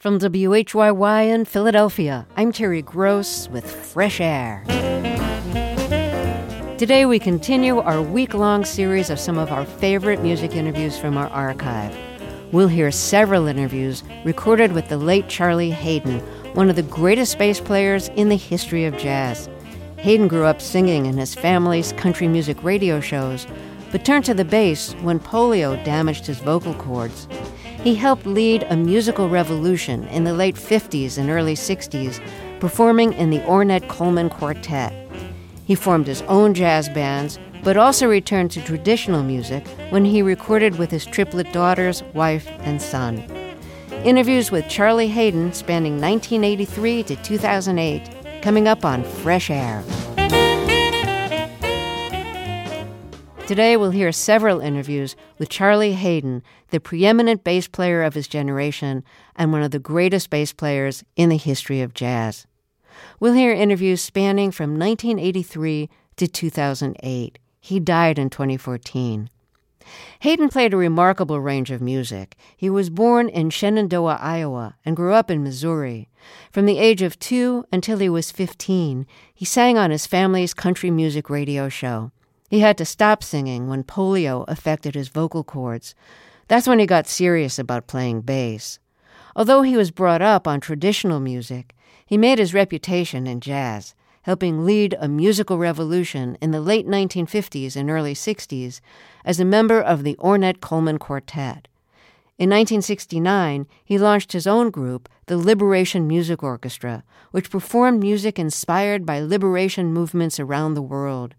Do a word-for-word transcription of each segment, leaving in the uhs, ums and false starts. From W H Y Y in Philadelphia, I'm Terry Gross with Fresh Air. Today we continue our week-long series of some of our favorite music interviews from our archive. We'll hear several interviews recorded with the late Charlie Haden, one of the greatest bass players in the history of jazz. Haden grew up singing in his family's country music radio shows, but turned to the bass when polio damaged his vocal cords. He helped lead a musical revolution in the late fifties and early sixties, performing in the Ornette Coleman Quartet. He formed his own jazz bands, but also returned to traditional music when he recorded with his triplet daughters, wife, and son. Interviews with Charlie Haden spanning nineteen eighty-three to two thousand eight, coming up on Fresh Air. Today we'll hear several interviews with Charlie Haden, the preeminent bass player of his generation and one of the greatest bass players in the history of jazz. We'll hear interviews spanning from nineteen eighty-three to two thousand eight. He died in twenty fourteen. Haden played a remarkable range of music. He was born in Shenandoah, Iowa, and grew up in Missouri. From the age of two until he was fifteen, he sang on his family's country music radio show. He had to stop singing when polio affected his vocal cords. That's when he got serious about playing bass. Although he was brought up on traditional music, he made his reputation in jazz, helping lead a musical revolution in the late nineteen fifties and early sixties as a member of the Ornette Coleman Quartet. In nineteen sixty-nine, he launched his own group, the Liberation Music Orchestra, which performed music inspired by liberation movements around the world.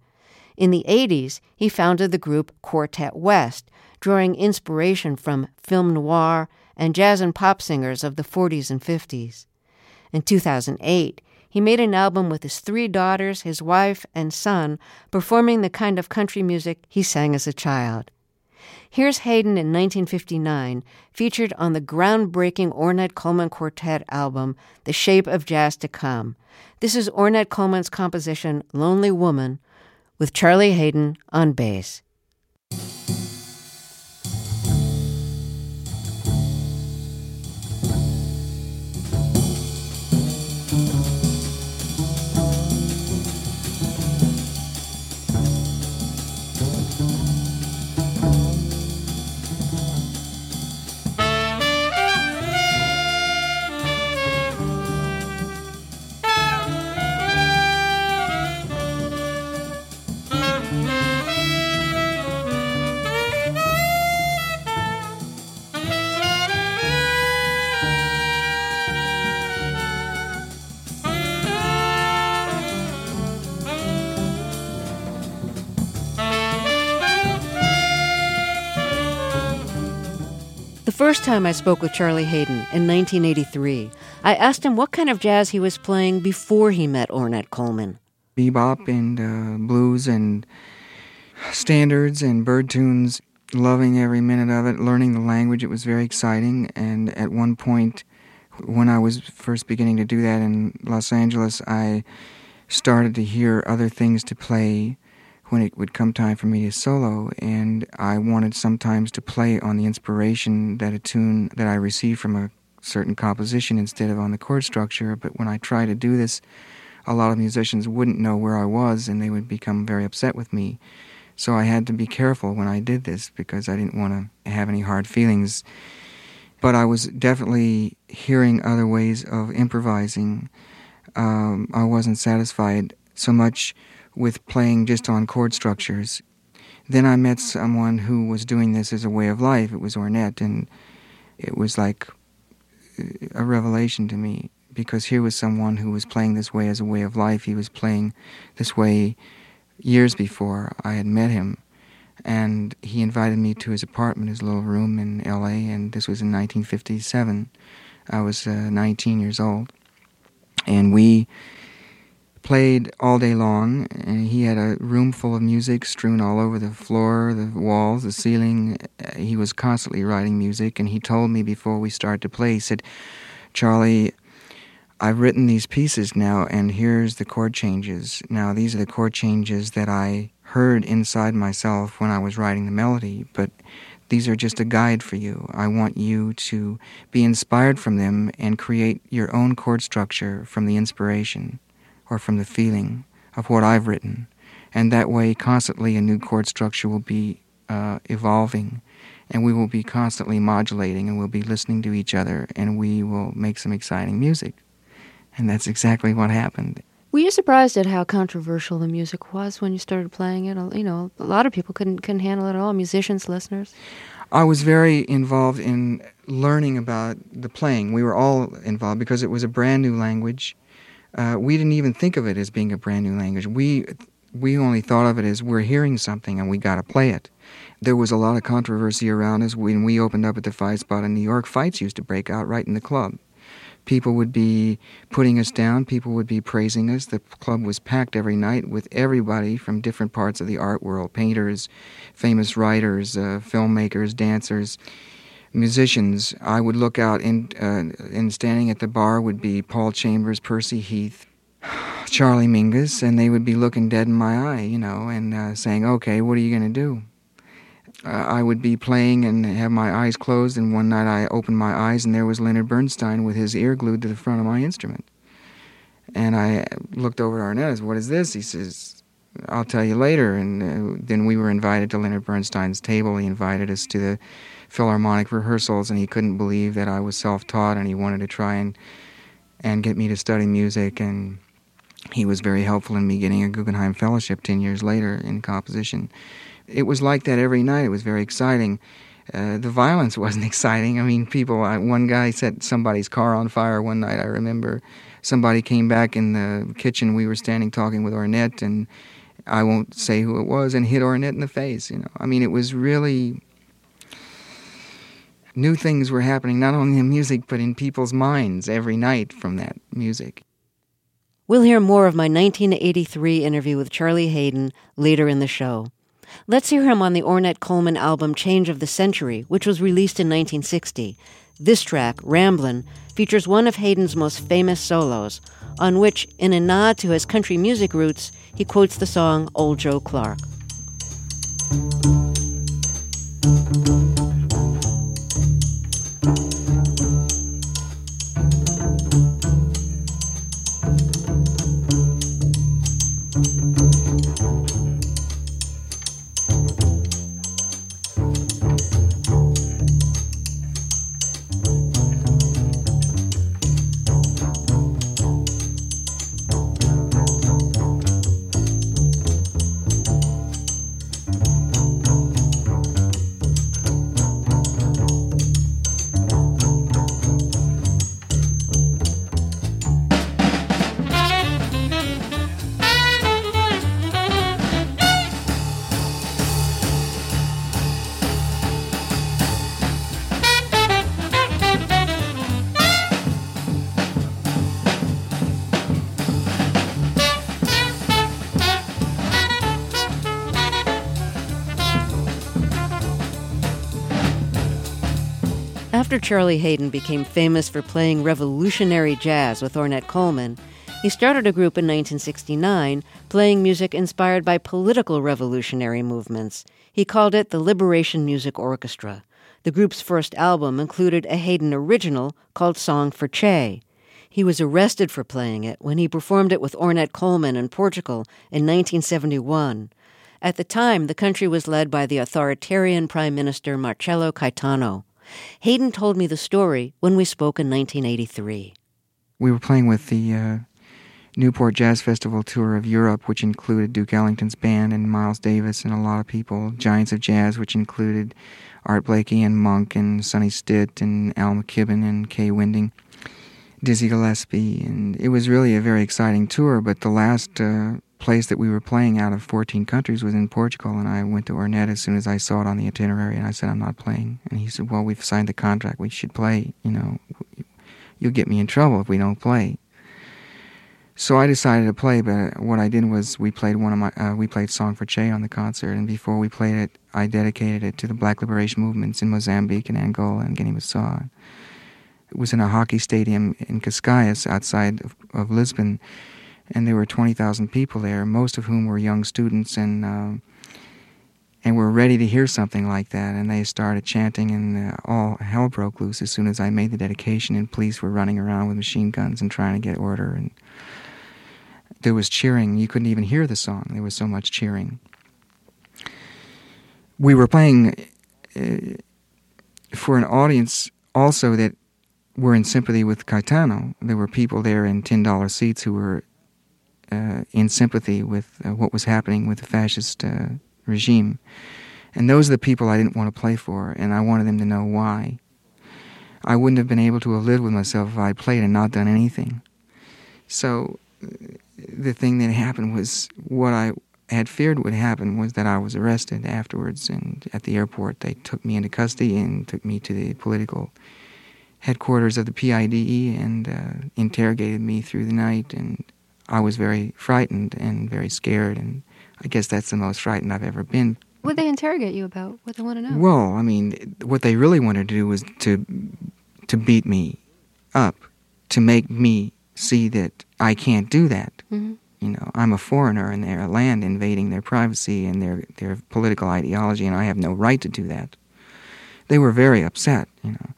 In the eighties, he founded the group Quartet West, drawing inspiration from film noir and jazz and pop singers of the forties and fifties. In two thousand eight, he made an album with his three daughters, his wife, and son, performing the kind of country music he sang as a child. Here's Haden in nineteen fifty-nine, featured on the groundbreaking Ornette Coleman Quartet album, The Shape of Jazz to Come. This is Ornette Coleman's composition, Lonely Woman, with Charlie Haden on bass. The first time I spoke with Charlie Haden in nineteen eighty-three, I asked him what kind of jazz he was playing before he met Ornette Coleman. Bebop and uh, blues and standards and bird tunes, loving every minute of it, learning the language. It was very exciting, and at one point when I was first beginning to do that in Los Angeles, I started to hear other things to play when it would come time for me to solo, and I wanted sometimes to play on the inspiration that a tune that I received from a certain composition instead of on the chord structure. But when I tried to do this, a lot of musicians wouldn't know where I was, and they would become very upset with me. So I had to be careful when I did this because I didn't want to have any hard feelings. But I was definitely hearing other ways of improvising. Um, I wasn't satisfied so much with playing just on chord structures. Then I met someone who was doing this as a way of life. It was Ornette, and it was like a revelation to me, because here was someone who was playing this way as a way of life. He was playing this way years before I had met him, and he invited me to his apartment, his little room in L A, and this was in nineteen fifty-seven. I was uh, nineteen years old, and we played all day long, and he had a room full of music strewn all over the floor, the walls, the ceiling. He was constantly writing music, and he told me before we started to play, he said, "Charlie, I've written these pieces now, and here's the chord changes. Now, these are the chord changes that I heard inside myself when I was writing the melody, but These are just a guide for you. I want you to be inspired from them and create your own chord structure from the inspiration or from the feeling of what I've written. And that way, constantly a new chord structure will be uh, evolving, and we will be constantly modulating, and we'll be listening to each other, and we will make some exciting music. And that's exactly what happened. Were you surprised at how controversial the music was when you started playing it? You know, a lot of people couldn't couldn't handle it at all, musicians, listeners. I was very involved in learning about the playing. We were all involved because it was a brand new language. Uh, we didn't even think of it as being a brand new language. We we only thought of it as we're hearing something and we got to play it. There was a lot of controversy around us when we opened up at the Fight Spot in New York. Fights used to break out right in the club. People would be putting us down. People would be praising us. The club was packed every night with everybody from different parts of the art world, painters, famous writers, uh, filmmakers, dancers, musicians. I would look out, and, uh, and standing at the bar would be Paul Chambers, Percy Heath, Charlie Mingus, and they would be looking dead in my eye, you know, and uh, saying, okay, what are you going to do? Uh, I would be playing and have my eyes closed, and one night I opened my eyes and there was Leonard Bernstein with his ear glued to the front of my instrument. And I looked over at Ornette, what is this? He says, I'll tell you later. And uh, then we were invited to Leonard Bernstein's table. He invited us to the Philharmonic rehearsals, and he couldn't believe that I was self-taught, and he wanted to try and, and get me to study music. And he was very helpful in me getting a Guggenheim Fellowship ten years later in composition. It was like that every night. It was very exciting. Uh, the violence wasn't exciting. I mean, people, I, one guy set somebody's car on fire one night, I remember. Somebody came back in the kitchen. We were standing talking with Ornette, and I won't say who it was, and hit Ornette in the face. You know, I mean, it was really... New things were happening, not only in music, but in people's minds every night from that music. We'll hear more of my nineteen eighty-three interview with Charlie Haden later in the show. Let's hear him on the Ornette Coleman album Change of the Century, which was released in nineteen sixty. This track, Ramblin', features one of Haden's most famous solos, on which, in a nod to his country music roots, he quotes the song Old Joe Clark. After Charlie Haden became famous for playing revolutionary jazz with Ornette Coleman, he started a group in nineteen sixty-nine playing music inspired by political revolutionary movements. He called it the Liberation Music Orchestra. The group's first album included a Haden original called Song for Che. He was arrested for playing it when he performed it with Ornette Coleman in Portugal in nineteen seventy-one. At the time, the country was led by the authoritarian Prime Minister Marcelo Caetano. Haden told me the story when we spoke in nineteen eighty-three. We were playing with the uh, Newport Jazz Festival tour of Europe, which included Duke Ellington's band and Miles Davis and a lot of people. Giants of Jazz, which included Art Blakey and Monk and Sonny Stitt and Al McKibben and Kay Winding, Dizzy Gillespie. And it was really a very exciting tour, but the last uh, place that we were playing out of fourteen countries was in Portugal, and I went to Ornette as soon as I saw it on the itinerary, and I said, I'm not playing. And he said, well, we've signed the contract. We should play. You know, you'll get me in trouble if we don't play. So I decided to play, but what I did was we played one of my uh, we played Song for Che on the concert, and before we played it, I dedicated it to the Black Liberation Movements in Mozambique and Angola and Guinea-Bissau. It was in a hockey stadium in Cascais outside of, of Lisbon, and there were twenty thousand people there, most of whom were young students and uh, and were ready to hear something like that, and they started chanting, and uh, all hell broke loose as soon as I made the dedication, and police were running around with machine guns and trying to get order, and there was cheering. You couldn't even hear the song. There was so much cheering. We were playing uh, for an audience also that were in sympathy with Caetano. There were people there in ten dollar seats who were uh, in sympathy with uh, what was happening with the fascist uh, regime. And those are the people I didn't want to play for, and I wanted them to know why. I wouldn't have been able to have lived with myself if I had played and not done anything. So the thing that happened was what I had feared would happen was that I was arrested afterwards, and at the airport they took me into custody and took me to the political headquarters of the P I D E and uh, interrogated me through the night, and I was very frightened and very scared, and I guess that's the most frightened I've ever been. What did they interrogate you about? What they want to know? Well, I mean, what they really wanted to do was to to beat me up, to make me see that I can't do that. Mm-hmm. You know, I'm a foreigner in their land, invading their privacy and their, their political ideology, and I have no right to do that. They were very upset, you know.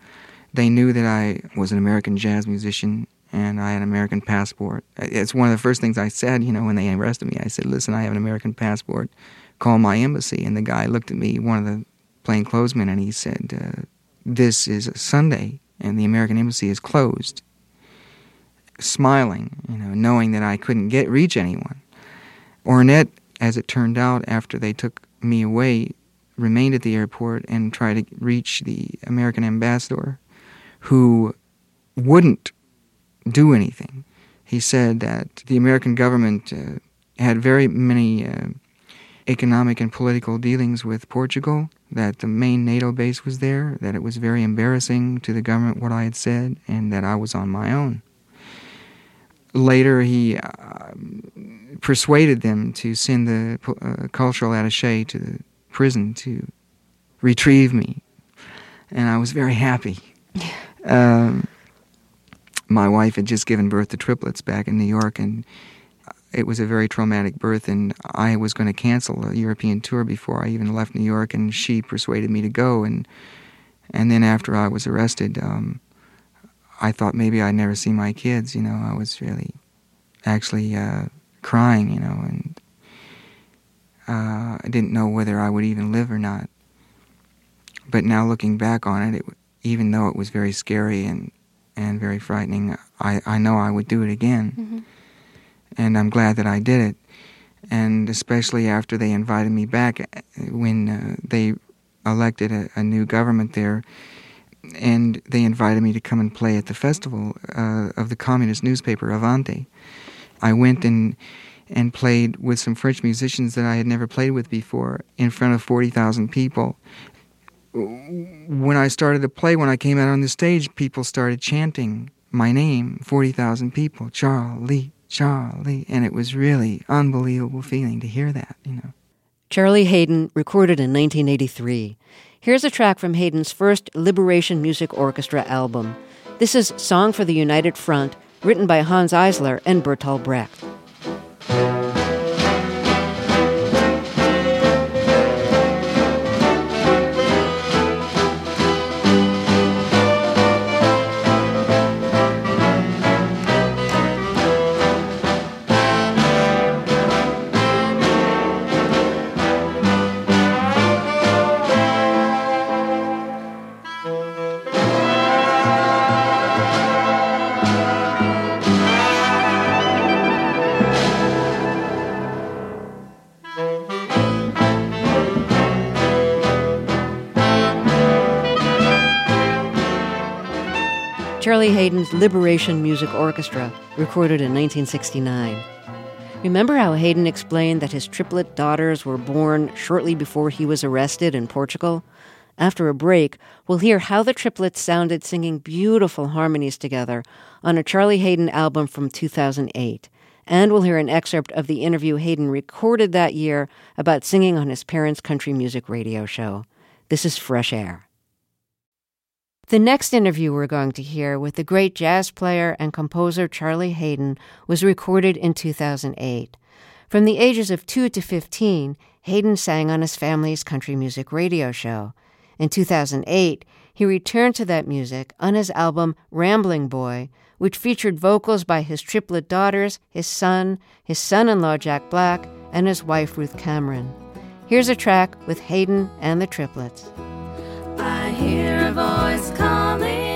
They knew that I was an American jazz musician, and I had an American passport. It's one of the first things I said, you know, when they arrested me. I said, listen, I have an American passport. Call my embassy. And the guy looked at me, one of the plainclothesmen, and he said, uh, this is a Sunday, and the American embassy is closed. Smiling, you know, knowing that I couldn't get reach anyone. Ornette, as it turned out, after they took me away, remained at the airport and tried to reach the American ambassador, who wouldn't do anything. He said that the American government uh, had very many uh, economic and political dealings with Portugal, that the main NATO base was there, that it was very embarrassing to the government what I had said, and that I was on my own. Later, he uh, persuaded them to send the uh, cultural attaché to the prison to retrieve me, and I was very happy. Um, my wife had just given birth to triplets back in New York, and it was a very traumatic birth, and I was going to cancel a European tour before I even left New York, and she persuaded me to go, and and then after I was arrested, um, I thought maybe I'd never see my kids, you know. I was really actually uh, crying, you know, and uh, I didn't know whether I would even live or not. But now looking back on it, it even though it was very scary and, and very frightening, I, I know I would do it again. Mm-hmm. And I'm glad that I did it. And especially after they invited me back when uh, they elected a, a new government there, and they invited me to come and play at the festival uh, of the communist newspaper Avanti. I went and and played with some French musicians that I had never played with before in front of forty thousand people. When I started to play, when I came out on the stage, people started chanting my name, forty thousand people, Charlie, Charlie, and it was really unbelievable feeling to hear that, you know. Charlie Haden, recorded in nineteen eighty-three. Here's a track from Haden's first Liberation Music Orchestra album. This is Song for the United Front, written by Hans Eisler and Bertolt Brecht. Charlie Haden's Liberation Music Orchestra, recorded in nineteen sixty-nine. Remember how Haden explained that his triplet daughters were born shortly before he was arrested in Portugal? After a break, we'll hear how the triplets sounded singing beautiful harmonies together on a Charlie Haden album from two thousand eight. And we'll hear an excerpt of the interview Haden recorded that year about singing on his parents' country music radio show. This is Fresh Air. The next interview we're going to hear with the great jazz player and composer Charlie Haden was recorded in two thousand eight. From the ages of two to fifteen, Haden sang on his family's country music radio show. In two thousand eight, he returned to that music on his album Rambling Boy, which featured vocals by his triplet daughters, his son, his son-in-law Jack Black, and his wife Ruth Cameron. Here's a track with Haden and the triplets. I hear a voice calling.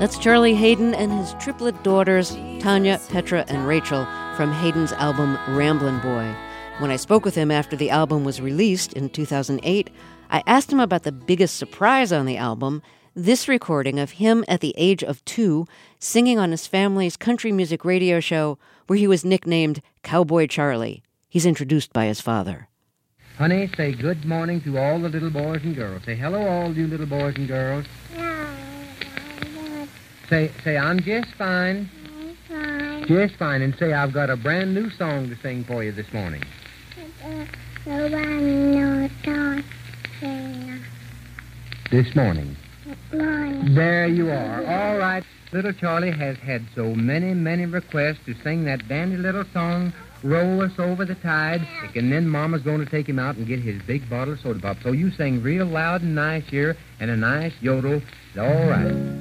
That's Charlie Haden and his triplet daughters, Tanya, Petra, and Rachel, from Haden's album Ramblin' Boy. When I spoke with him after the album was released in two thousand eight, I asked him about the biggest surprise on the album, this recording of him at the age of two, singing on his family's country music radio show, where he was nicknamed Cowboy Charlie. He's introduced by his father. Honey, say good morning to all the little boys and girls. Say hello, all you little boys and girls. Say, say, I'm just fine. I'm fine. Just fine. And say, I've got a brand new song to sing for you this morning. This morning. Morning. There you are. All right. Little Charlie has had so many, many requests to sing that dandy little song, Roll Us Over the Tide. And then Mama's going to take him out and get his big bottle of soda pop. So you sing real loud and nice here, and a nice yodel. All right.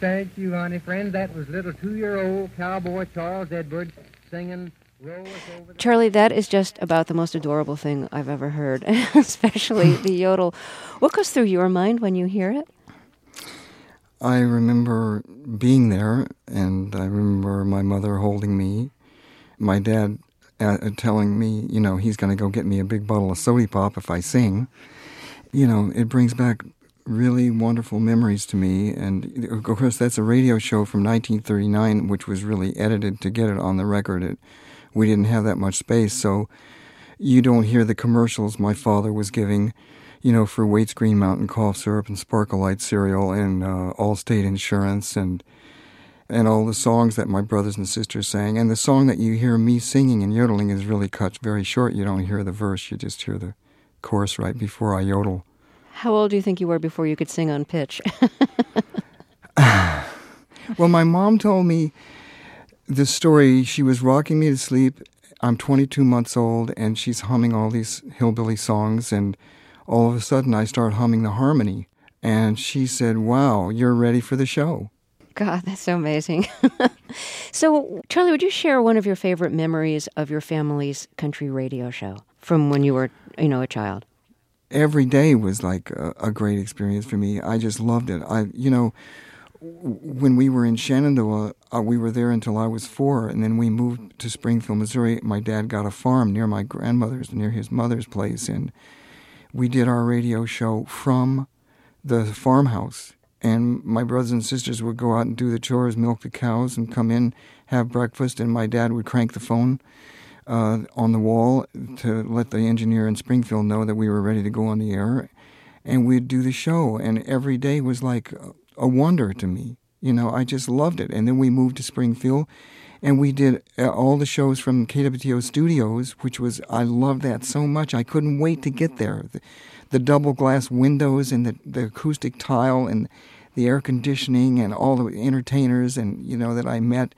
Thank you, honey. Friend, that was little two-year-old Cowboy Charles Edwards singing Roll Us Over the... Charlie, that is just about the most adorable thing I've ever heard, especially the yodel. What goes through your mind when you hear it? I remember being there, and I remember my mother holding me, my dad uh, telling me, you know, he's going to go get me a big bottle of soda pop if I sing. You know, it brings back really wonderful memories to me, and of course that's a radio show from nineteen thirty-nine, which was really edited to get it on the record. It, we didn't have that much space, so you don't hear the commercials my father was giving, you know, for Wait's Green Mountain cough syrup and Sparkle Light cereal and uh, Allstate Insurance and and all the songs that my brothers and sisters sang. And the song that you hear me singing and yodeling is really cut very short. You don't hear the verse, you just hear the chorus right before I yodel. How old do you think you were before you could sing on pitch? Well, my mom told me this story. She was rocking me to sleep. I'm twenty-two months old, and she's humming all these hillbilly songs, and all of a sudden I start humming the harmony. And she said, wow, you're ready for the show. God, that's so amazing. So, Charlie, would you share one of your favorite memories of your family's country radio show from when you were, you know, a child? Every day was like a, a great experience for me. I just loved it. I, you know, w- when we were in Shenandoah, uh, we were there until I was four, and then we moved to Springfield, Missouri. My dad got a farm near my grandmother's, near his mother's place, and we did our radio show from the farmhouse. And my brothers and sisters would go out and do the chores, milk the cows, and come in, have breakfast, and my dad would crank the phone Uh, on the wall to let the engineer in Springfield know that we were ready to go on the air, and we'd do the show, and every day was like a wonder to me. You know, I just loved it. And then we moved to Springfield, and we did all the shows from K W T O Studios, which was, I loved that so much. I couldn't wait to get there. The, the double glass windows and the, the acoustic tile and the air conditioning and all the entertainers and, you know, that I met.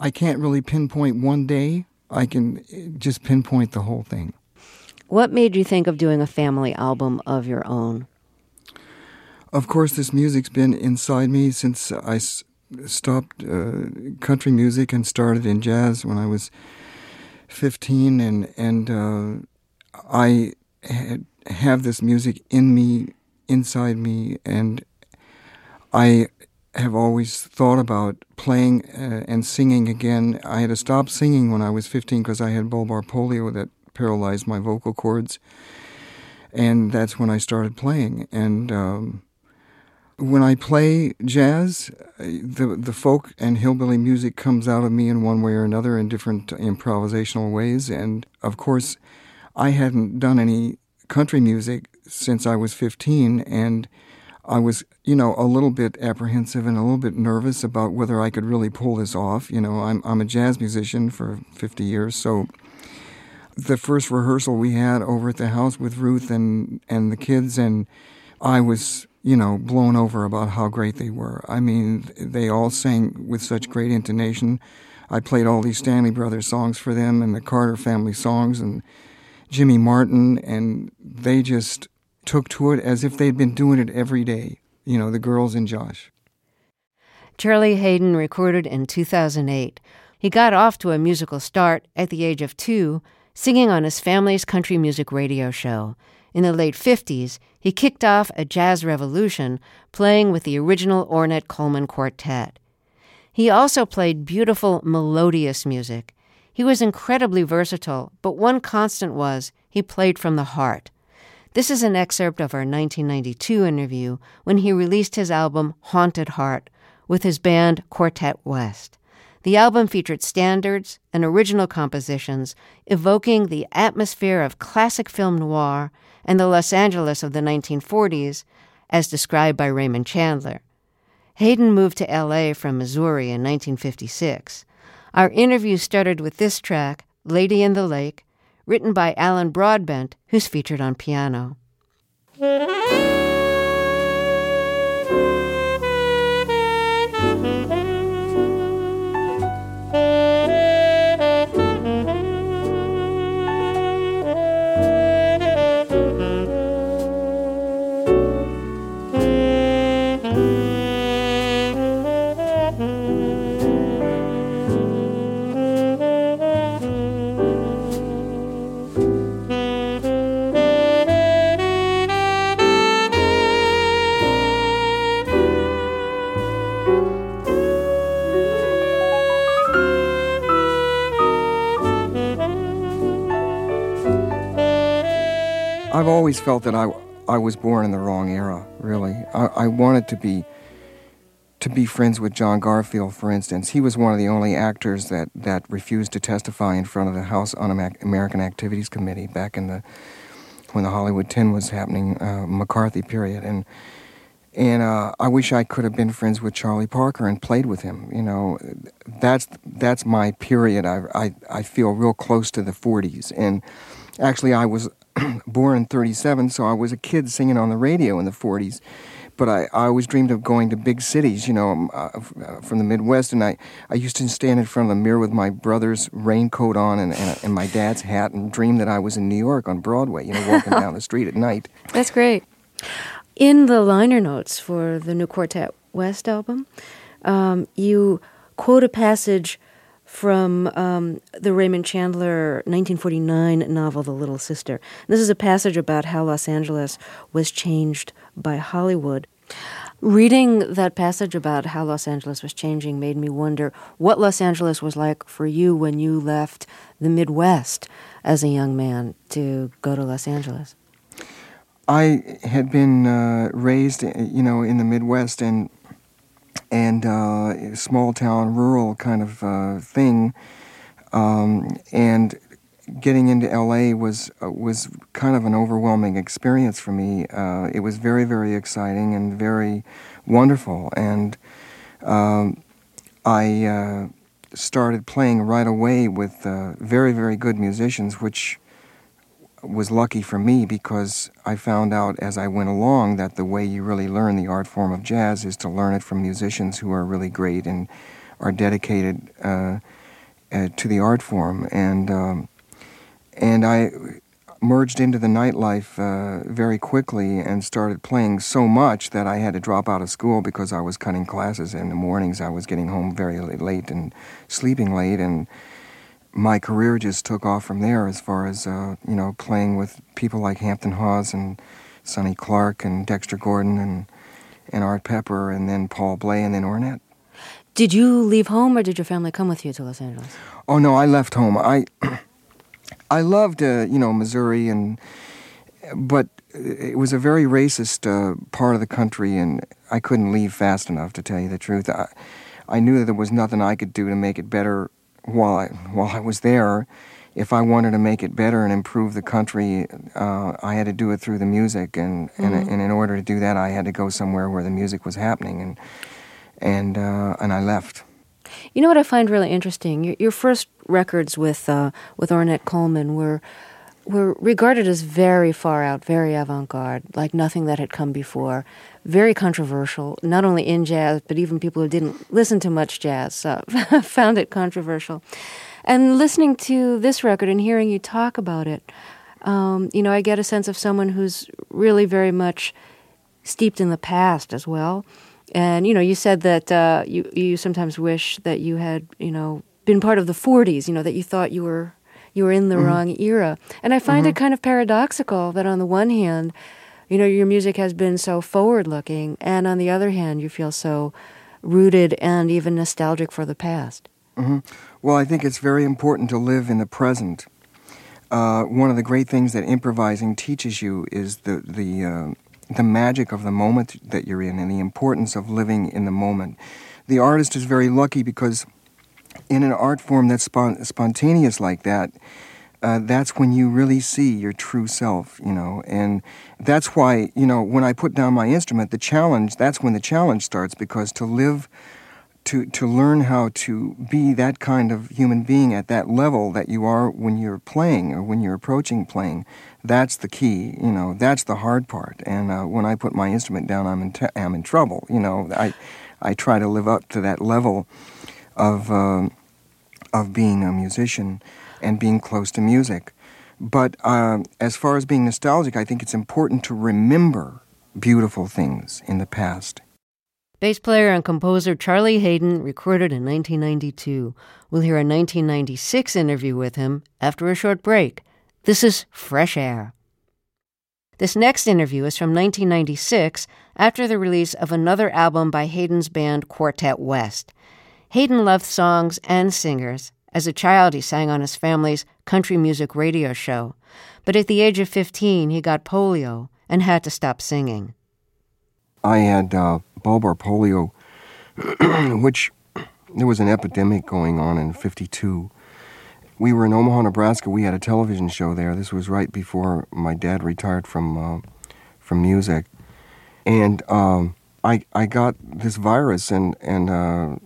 I can't really pinpoint one day. I can just pinpoint the whole thing. What made you think of doing a family album of your own? Of course, this music's been inside me since I stopped uh, country music and started in jazz when I was fifteen, and and uh, I had, have this music in me, inside me, and I have always thought about playing uh, and singing again. I had to stop singing when I was fifteen because I had bulbar polio that paralyzed my vocal cords, and that's when I started playing. And um, when I play jazz, the the folk and hillbilly music comes out of me in one way or another in different improvisational ways. And of course, I hadn't done any country music since I was fifteen, and I was, you know, a little bit apprehensive and a little bit nervous about whether I could really pull this off. You know, I'm I'm a jazz musician for fifty years, so the first rehearsal we had over at the house with Ruth and, and the kids, and I was, you know, blown over about how great they were. I mean, they all sang with such great intonation. I played all these Stanley Brothers songs for them and the Carter Family songs and Jimmy Martin, and they just took to it as if they'd been doing it every day, you know, the girls and Josh. Charlie Haden recorded in two thousand eight. He got off to a musical start at the age of two, singing on his family's country music radio show. In the late fifties, he kicked off a jazz revolution playing with the original Ornette Coleman Quartet. He also played beautiful, melodious music. He was incredibly versatile, but one constant was he played from the heart. This is an excerpt of our nineteen ninety-two interview when he released his album Haunted Heart with his band Quartet West. The album featured standards and original compositions evoking the atmosphere of classic film noir and the Los Angeles of the nineteen forties, as described by Raymond Chandler. Haden moved to L A from Missouri in nineteen fifty-six. Our interview started with this track, Lady in the Lake, written by Alan Broadbent, who's featured on piano. I've always felt that I, I was born in the wrong era, really. I, I wanted to be to be friends with John Garfield, for instance. He was one of the only actors that, that refused to testify in front of the House Un-American Activities Committee back in the when the Hollywood Ten was happening, uh, McCarthy period. And and uh, I wish I could have been friends with Charlie Parker and played with him. You know, that's that's my period. I I, I feel real close to the forties, and actually I was born in thirty-seven, so I was a kid singing on the radio in the forties. But I, I always dreamed of going to big cities, you know, uh, from the Midwest. And I, I used to stand in front of the mirror with my brother's raincoat on and, and, and my dad's hat and dream that I was in New York on Broadway, you know, walking down the street at night. That's great. In the liner notes for the new Quartet West album, um, you quote a passage from um, the Raymond Chandler nineteen forty-nine novel, The Little Sister. This is a passage about how Los Angeles was changed by Hollywood. Reading that passage about how Los Angeles was changing made me wonder what Los Angeles was like for you when you left the Midwest as a young man to go to Los Angeles. I had been uh, raised, you know, in the Midwest, and and uh, small-town, rural kind of uh, thing. Um, and getting into L A was uh, was kind of an overwhelming experience for me. Uh, it was very, very exciting and very wonderful. And um, I uh, started playing right away with uh, very, very good musicians, which was lucky for me because I found out as I went along that the way you really learn the art form of jazz is to learn it from musicians who are really great and are dedicated uh, uh, to the art form. And um, and I, merged into the nightlife uh, very quickly and started playing so much that I had to drop out of school because I was cutting classes in the mornings. I was getting home very late and sleeping late, and my career just took off from there as far as, uh, you know, playing with people like Hampton Hawes and Sonny Clark and Dexter Gordon and, and Art Pepper and then Paul Bley and then Ornette. Did you leave home or did your family come with you to Los Angeles? Oh, no, I left home. I I loved, uh, you know, Missouri, and but it was a very racist uh, part of the country, and I couldn't leave fast enough, to tell you the truth. I, I knew that there was nothing I could do to make it better while I, while I was there. If I wanted to make it better and improve the country, uh, I had to do it through the music, and, mm-hmm. and, and in order to do that, I had to go somewhere where the music was happening, and and uh, and I left. You know what I find really interesting? Your, your first records with uh, with Ornette Coleman were were regarded as very far out, very avant-garde, like nothing that had come before, very controversial, not only in jazz, but even people who didn't listen to much jazz uh, found it controversial. And listening to this record and hearing you talk about it, um, you know, I get a sense of someone who's really very much steeped in the past as well. And, you know, you said that uh, you, you sometimes wish that you had, you know, been part of the forties, you know, that you thought you were you were in the mm-hmm. wrong era. And I find mm-hmm. it kind of paradoxical that on the one hand, you know, your music has been so forward-looking, and on the other hand, you feel so rooted and even nostalgic for the past. Mm-hmm. Well, I think it's very important to live in the present. Uh, one of the great things that improvising teaches you is the... the uh, the magic of the moment that you're in and the importance of living in the moment. The artist is very lucky because in an art form that's spon- spontaneous like that, uh, that's when you really see your true self, you know. And that's why, you know, when I put down my instrument, the challenge, that's when the challenge starts, because to live, to, to learn how to be that kind of human being at that level that you are when you're playing or when you're approaching playing, that's the key, you know, that's the hard part. And uh, when I put my instrument down, I'm in, t- I'm in trouble, you know. I I try to live up to that level of, uh, of being a musician and being close to music. But uh, as far as being nostalgic, I think it's important to remember beautiful things in the past. Bass player and composer Charlie Haden recorded in nineteen ninety-two. We'll hear a nineteen ninety-six interview with him after a short break. This is Fresh Air. This next interview is from nineteen ninety-six, after the release of another album by Haden's band Quartet West. Haden loved songs and singers. As a child, he sang on his family's country music radio show. But at the age of fifteen, he got polio and had to stop singing. I had uh, bulbar polio, which there was an epidemic going on in fifty-two. We were in Omaha, Nebraska. We had a television show there. This was right before my dad retired from uh, from music, and um, I I got this virus, and and uh,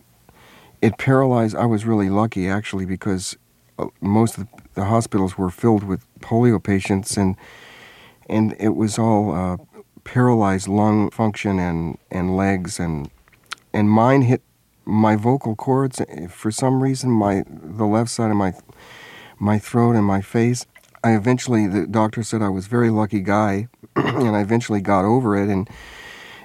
it paralyzed. I was really lucky actually, because most of the hospitals were filled with polio patients, and and it was all uh, paralyzed lung function and, and legs, and and mine hit my vocal cords. For some reason, my the left side of my my throat and my face. I eventually, the doctor said I was a very lucky guy, and I eventually got over it. And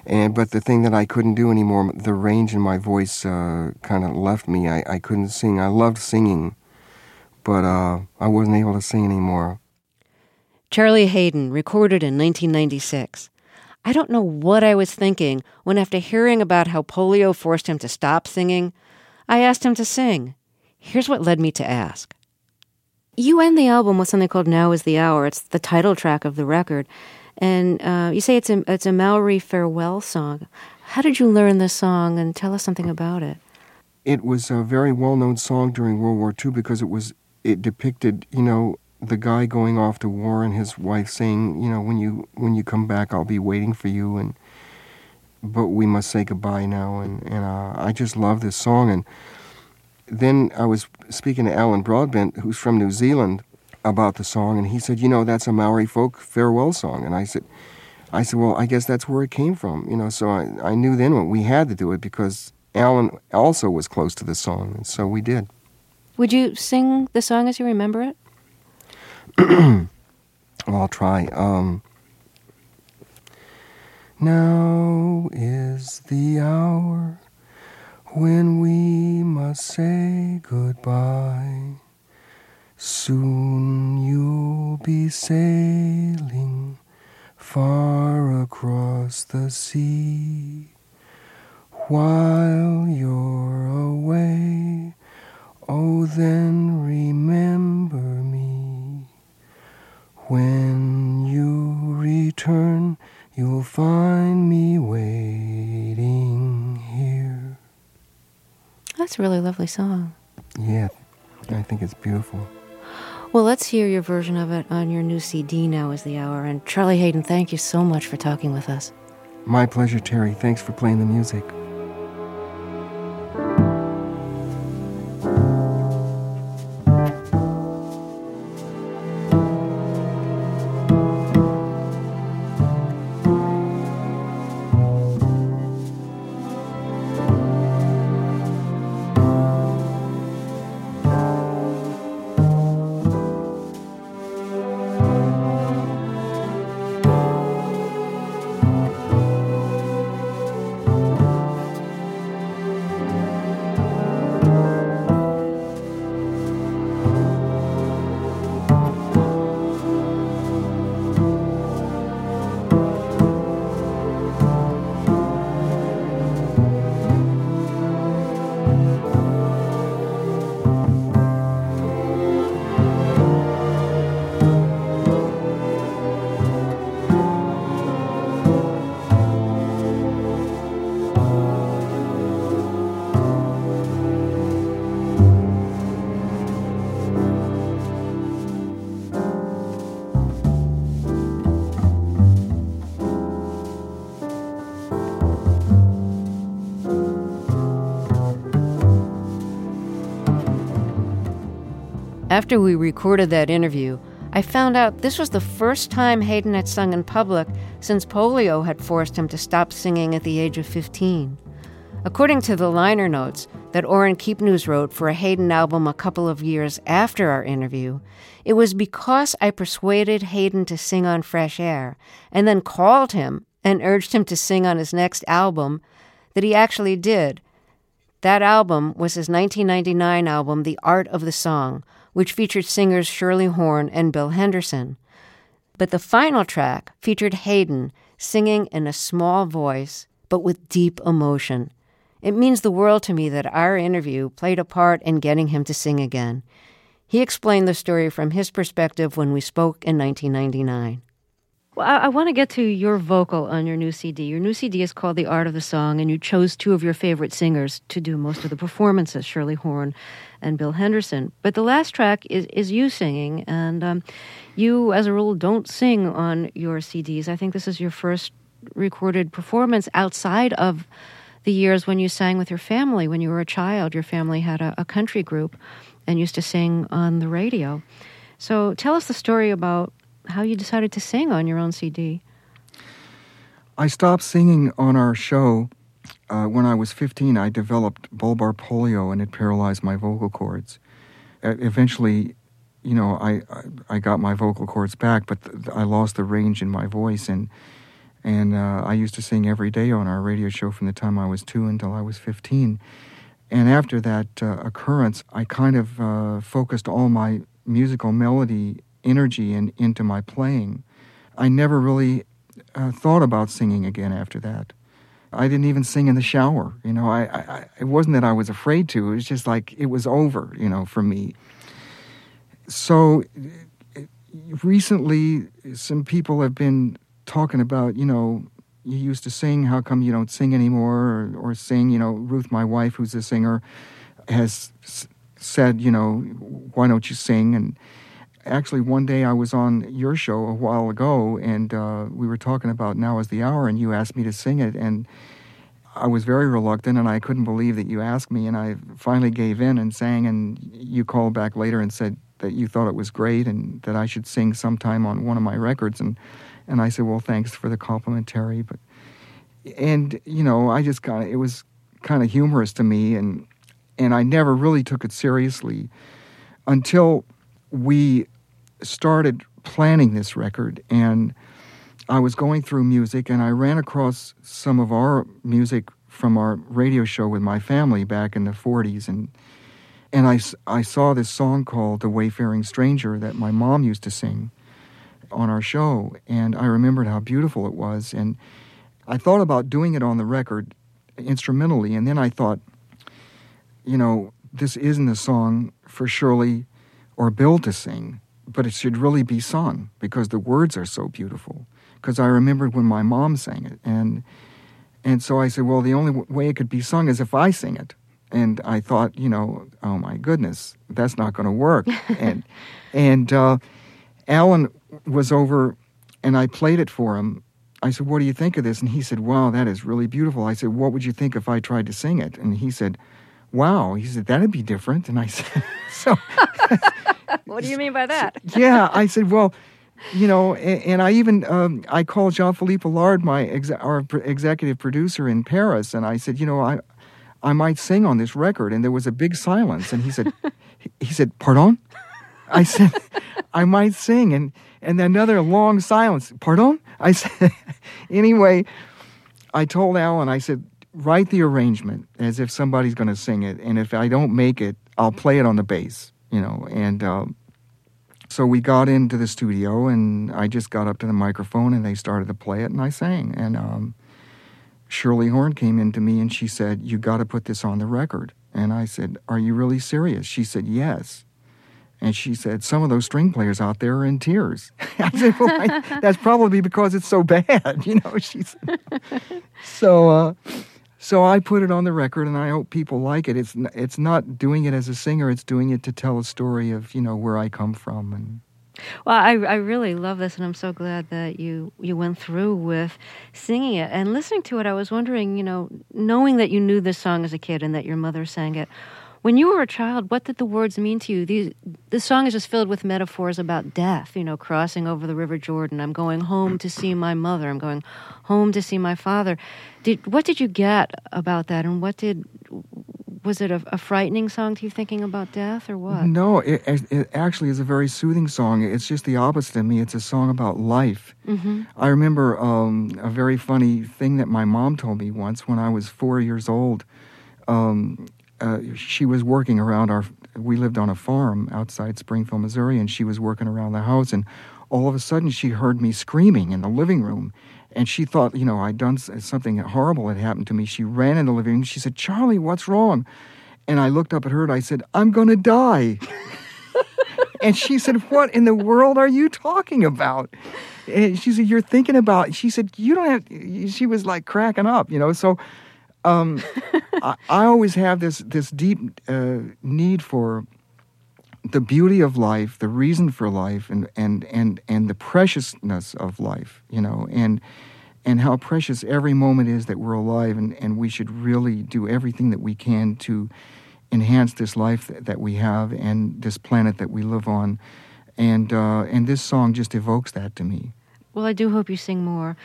and but the thing that I couldn't do anymore, the range in my voice uh, kind of left me. I, I couldn't sing. I loved singing, but uh, I wasn't able to sing anymore. Charlie Haden recorded in nineteen ninety-six. I don't know what I was thinking when, after hearing about how polio forced him to stop singing, I asked him to sing. Here's what led me to ask. You end the album with something called Now is the Hour. It's the title track of the record. And uh, you say it's a, it's a Maori farewell song. How did you learn this song, and tell us something about it? It was a very well-known song during World War Two because it was it depicted, you know, the guy going off to war and his wife saying, you know, when you when you come back, I'll be waiting for you, and but we must say goodbye now. And, and uh, I just love this song. And then I was speaking to Alan Broadbent, who's from New Zealand, about the song, and he said, you know, that's a Maori folk farewell song. And I said, I said, well, I guess that's where it came from, you know. So I, I knew then what we had to do it because Alan also was close to the song, and so we did. Would you sing the song as you remember it? Well, I'll try. Um, now is the hour when we must say goodbye. Soon you'll be sailing far across the sea. While you're away, oh, then remember me. When you return, you'll find me waiting here. That's a really lovely song. Yeah, I think it's beautiful. Well, let's hear your version of it on your new C D, Now is the Hour. And Charlie Haden, thank you so much for talking with us. My pleasure, Terry. Thanks for playing the music. After we recorded that interview, I found out this was the first time Haden had sung in public since polio had forced him to stop singing at the age of fifteen. According to the liner notes that Orrin Keepnews wrote for a Haden album a couple of years after our interview, it was because I persuaded Haden to sing on Fresh Air and then called him and urged him to sing on his next album that he actually did. That album was his nineteen ninety-nine album, The Art of the Song, which featured singers Shirley Horn and Bill Henderson. But the final track featured Haden singing in a small voice, but with deep emotion. It means the world to me that our interview played a part in getting him to sing again. He explained the story from his perspective when we spoke in nineteen ninety-nine. Well, I, I want to get to your vocal on your new C D. Your new C D is called The Art of the Song, and you chose two of your favorite singers to do most of the performances, Shirley Horn and Bill Henderson. But the last track is, is you singing, and um, you, as a rule, don't sing on your C Ds. I think this is your first recorded performance outside of the years when you sang with your family. When you were a child, your family had a, a country group and used to sing on the radio. So tell us the story about how you decided to sing on your own C D. I stopped singing on our show uh, when I was fifteen. I developed bulbar polio and it paralyzed my vocal cords. Uh, eventually, you know, I, I I got my vocal cords back, but th- I lost the range in my voice, and and uh, I used to sing every day on our radio show from the time I was two until I was fifteen. And after that uh, occurrence, I kind of uh, focused all my musical melody energy and into my playing. I never really uh, thought about singing again after that. I didn't even sing in the shower. You know, I, I it wasn't that I was afraid to. It was just like it was over, you know, for me. So recently, some people have been talking about, you know, you used to sing. How come you don't sing anymore or, or sing? You know, Ruth, my wife, who's a singer, has s- said, you know, why don't you sing? And actually, one day I was on your show a while ago, and uh, we were talking about Now is the Hour, and you asked me to sing it, and I was very reluctant, and I couldn't believe that you asked me, and I finally gave in and sang, and you called back later and said that you thought it was great and that I should sing sometime on one of my records, and, and I said, well, thanks for the compliment, Terry. But, and, you know, I just kind of, it was kind of humorous to me, and and I never really took it seriously until we started planning this record, and I was going through music, and I ran across some of our music from our radio show with my family back in the forties, and and I, I saw this song called The Wayfaring Stranger that my mom used to sing on our show, and I remembered how beautiful it was, and I thought about doing it on the record instrumentally, and then I thought, you know, this isn't a song for Shirley or Bill to sing, but it should really be sung because the words are so beautiful, because I remembered when my mom sang it, and and so I said, well, the only w- way it could be sung is if I sing it. And I thought, you know, oh my goodness, that's not going to work. and and uh, Alan was over, and I played it for him. I said, what do you think of this? And he said, wow, that is really beautiful. I said, what would you think if I tried to sing it? And he said, wow. He said, that'd be different. And I said, so... What do you mean by that? Yeah, I said, well, you know, and, and I even, um, I called Jean-Philippe Allard, my ex- our pr- executive producer in Paris, and I said, you know, I I might sing on this record. And there was a big silence. And he said, he said, pardon? I said, I might sing. And, and another long silence. Pardon? I said, anyway, I told Alan, I said, write the arrangement as if somebody's going to sing it. And if I don't make it, I'll play it on the bass, you know. And uh, so we got into the studio, and I just got up to the microphone, and they started to play it, and I sang. And um, Shirley Horn came in to me, and she said, you got to put this on the record. And I said, are you really serious? She said, yes. And she said, some of those string players out there are in tears. I said, well, I, that's probably because it's so bad, you know. She said, so, uh, so I put it on the record, and I hope people like it. It's it's not doing it as a singer; it's doing it to tell a story of, you know, where I come from. And well, I I really love this, and I'm so glad that you you went through with singing it and listening to it. I was wondering, you know, knowing that you knew this song as a kid and that your mother sang it. When you were a child, what did the words mean to you? These, this song is just filled with metaphors about death, you know, crossing over the River Jordan. I'm going home to see my mother. I'm going home to see my father. Did, what did you get about that? And what did, was it a, a frightening song to you, thinking about death, or what? No, it, it actually is a very soothing song. It's just the opposite of me. It's a song about life. Mm-hmm. I remember um, a very funny thing that my mom told me once when I was four years old. Um... Uh, she was working around our, we lived on a farm outside Springfield, Missouri, and she was working around the house, and all of a sudden she heard me screaming in the living room, and she thought, you know, I'd done something horrible had happened to me. She ran in the living room. She said, Charlie, what's wrong? And I looked up at her, and I said, I'm going to die. And she said, what in the world are you talking about? And she said, you're thinking about, she said, you don't have, she was like cracking up, you know, so... Um, I, I always have this this deep uh, need for the beauty of life, the reason for life, and and, and and the preciousness of life, you know, and and how precious every moment is that we're alive, and, and we should really do everything that we can to enhance this life that, that we have and this planet that we live on. And uh, and this song just evokes that to me. Well, I do hope you sing more.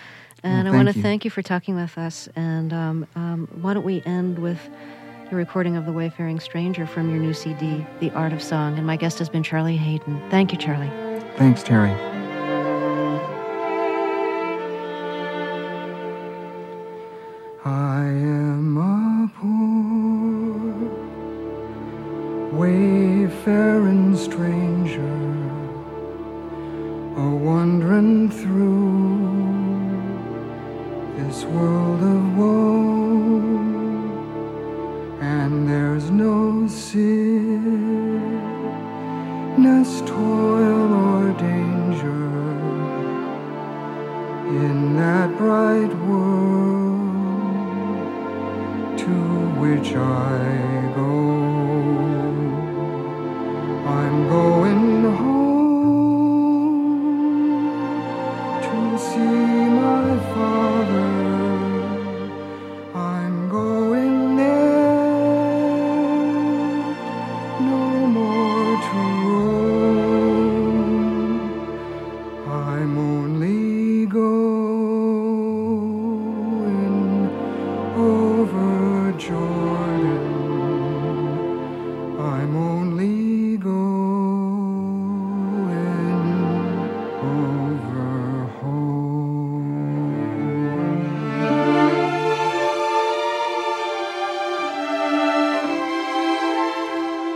And well, I want to thank you for talking with us. And um, um, why don't we end with your recording of The Wayfaring Stranger from your new C D, The Art of Song. And my guest has been Charlie Haden. Thank you, Charlie. Thanks, Terry. I am a poor wayfaring stranger, a wandering through this world of woe, and there's no sickness, toil, or danger in that bright world to which I go. I'm going home to see my father.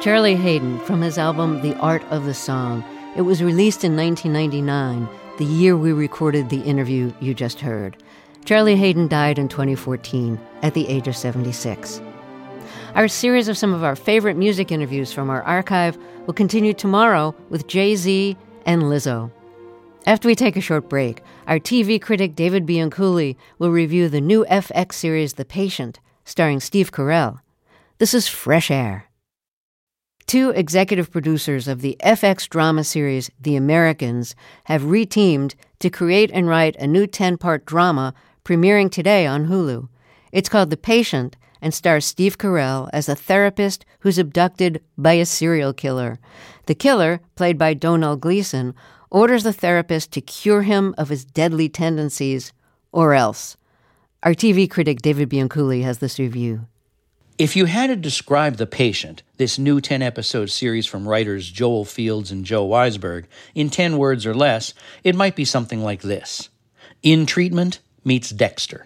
Charlie Haden from his album The Art of the Song. It was released in nineteen ninety-nine, the year we recorded the interview you just heard. Charlie Haden died in twenty fourteen at the age of seventy-six. Our series of some of our favorite music interviews from our archive will continue tomorrow with Jay-Z and Lizzo. After we take a short break, our T V critic David Bianculli will review the new F X series The Patient, starring Steve Carell. This is Fresh Air. Two executive producers of the F X drama series The Americans have reteamed to create and write a new ten-part drama premiering today on Hulu. It's called The Patient and stars Steve Carell as a therapist who's abducted by a serial killer. The killer, played by Domhnall Gleason, orders the therapist to cure him of his deadly tendencies, or else. Our T V critic David Bianculli has this review. If you had to describe The Patient, this new ten-episode series from writers Joel Fields and Joe Weisberg, in ten words or less, it might be something like this. In Treatment meets Dexter.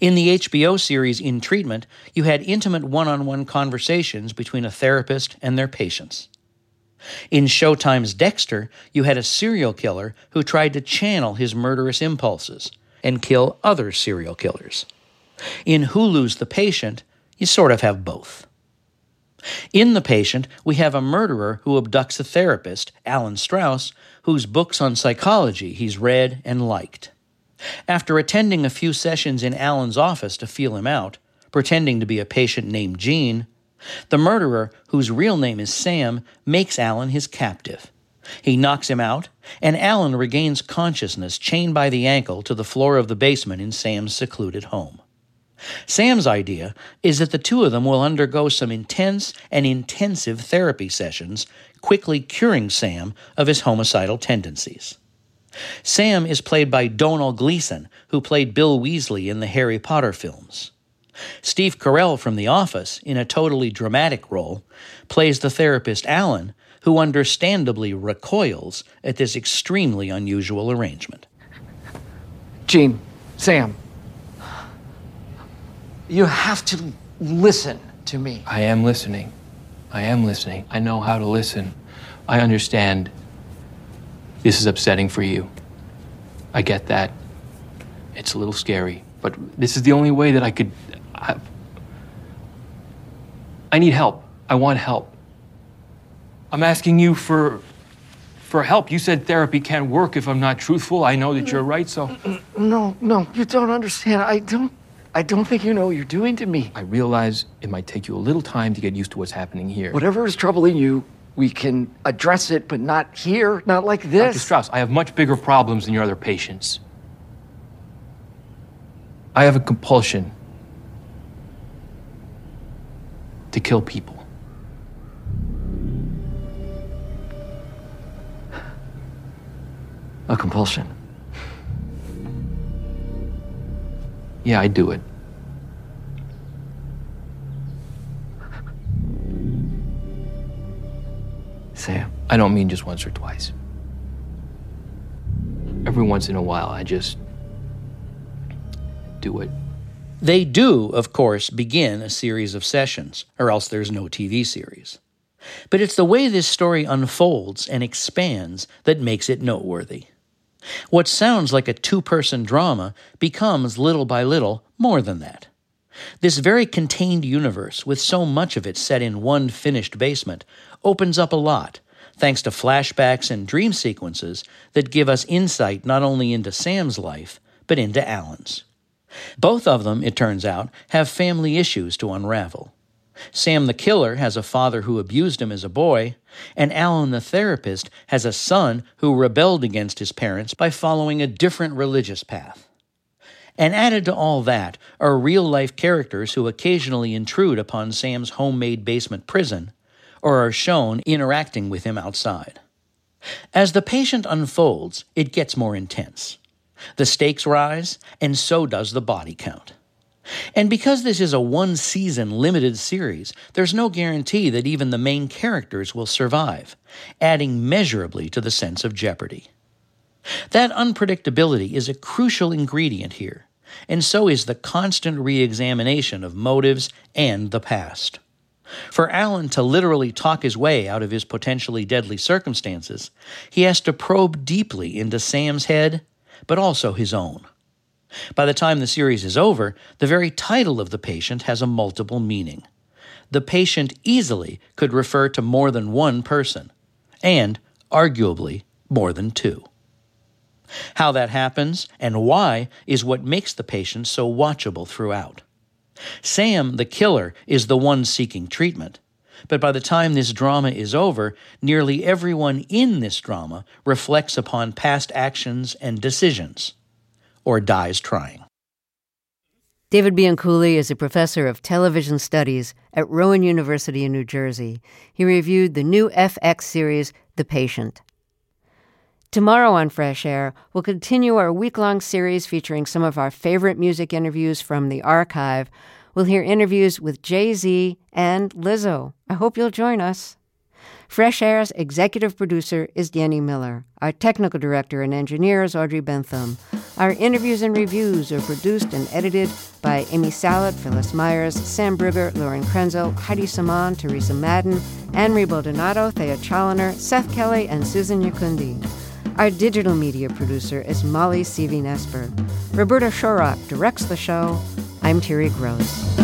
In the H B O series In Treatment, you had intimate one-on-one conversations between a therapist and their patients. In Showtime's Dexter, you had a serial killer who tried to channel his murderous impulses and kill other serial killers. In Hulu's The Patient, you sort of have both. In The Patient, we have a murderer who abducts a therapist, Alan Strauss, whose books on psychology he's read and liked. After attending a few sessions in Alan's office to feel him out, pretending to be a patient named Jean, the murderer, whose real name is Sam, makes Alan his captive. He knocks him out, and Alan regains consciousness, chained by the ankle to the floor of the basement in Sam's secluded home. Sam's idea is that the two of them will undergo some intense and intensive therapy sessions, quickly curing Sam of his homicidal tendencies. Sam is played by Domhnall Gleason, who played Bill Weasley in the Harry Potter films. Steve Carell from The Office, in a totally dramatic role, plays the therapist Alan, who understandably recoils at this extremely unusual arrangement. Gene, Sam, you have to listen to me. I am listening. I am listening. I know how to listen. I understand. This is upsetting for you. I get that. It's a little scary, but this is the only way that I could... I, I need help. I want help. I'm asking you for for help. You said therapy can't work if I'm not truthful. I know that you're right, so... No, no, you don't understand. I don't I don't think you know what you're doing to me. I realize it might take you a little time to get used to what's happening here. Whatever is troubling you, we can address it, but not here, not like this. Doctor Strauss, I have much bigger problems than your other patients. I have a compulsion to kill people. A compulsion. Yeah, I do it. Sam. I don't mean just once or twice. Every once in a while, I just do it. They do, of course, begin a series of sessions, or else there's no T V series. But it's the way this story unfolds and expands that makes it noteworthy. What sounds like a two-person drama becomes, little by little, more than that. This very contained universe, with so much of it set in one finished basement, opens up a lot, thanks to flashbacks and dream sequences that give us insight not only into Sam's life, but into Alan's. Both of them, it turns out, have family issues to unravel. Sam the killer has a father who abused him as a boy, and Alan the therapist has a son who rebelled against his parents by following a different religious path. And added to all that are real-life characters who occasionally intrude upon Sam's homemade basement prison, or are shown interacting with him outside. As The Patient unfolds, it gets more intense. The stakes rise, and so does the body count. And because this is a one-season limited series, there's no guarantee that even the main characters will survive, adding measurably to the sense of jeopardy. That unpredictability is a crucial ingredient here, and so is the constant re-examination of motives and the past. For Alan to literally talk his way out of his potentially deadly circumstances, he has to probe deeply into Sam's head, but also his own. By the time the series is over, the very title of The Patient has a multiple meaning. The patient easily could refer to more than one person, and, arguably, more than two. How that happens, and why, is what makes The Patient so watchable throughout. Sam, the killer, is the one seeking treatment, but by the time this drama is over, nearly everyone in this drama reflects upon past actions and decisions, or dies trying. David Bianculli is a professor of television studies at Rowan University in New Jersey. He reviewed the new F X series, The Patient. Tomorrow on Fresh Air, we'll continue our week-long series featuring some of our favorite music interviews from the archive. We'll hear interviews with Jay-Z and Lizzo. I hope you'll join us. Fresh Air's executive producer is Danny Miller. Our technical director and engineer is Audrey Bentham. Our interviews and reviews are produced and edited by Amy Sallet, Phyllis Myers, Sam Brigger, Lauren Krenzel, Heidi Saman, Teresa Madden, Anne Baldonado, Thea Challoner, Seth Kelly, and Susan Yakundi. Our digital media producer is Molly C V Nesper. Roberta Shorrock directs the show. I'm Terry Gross.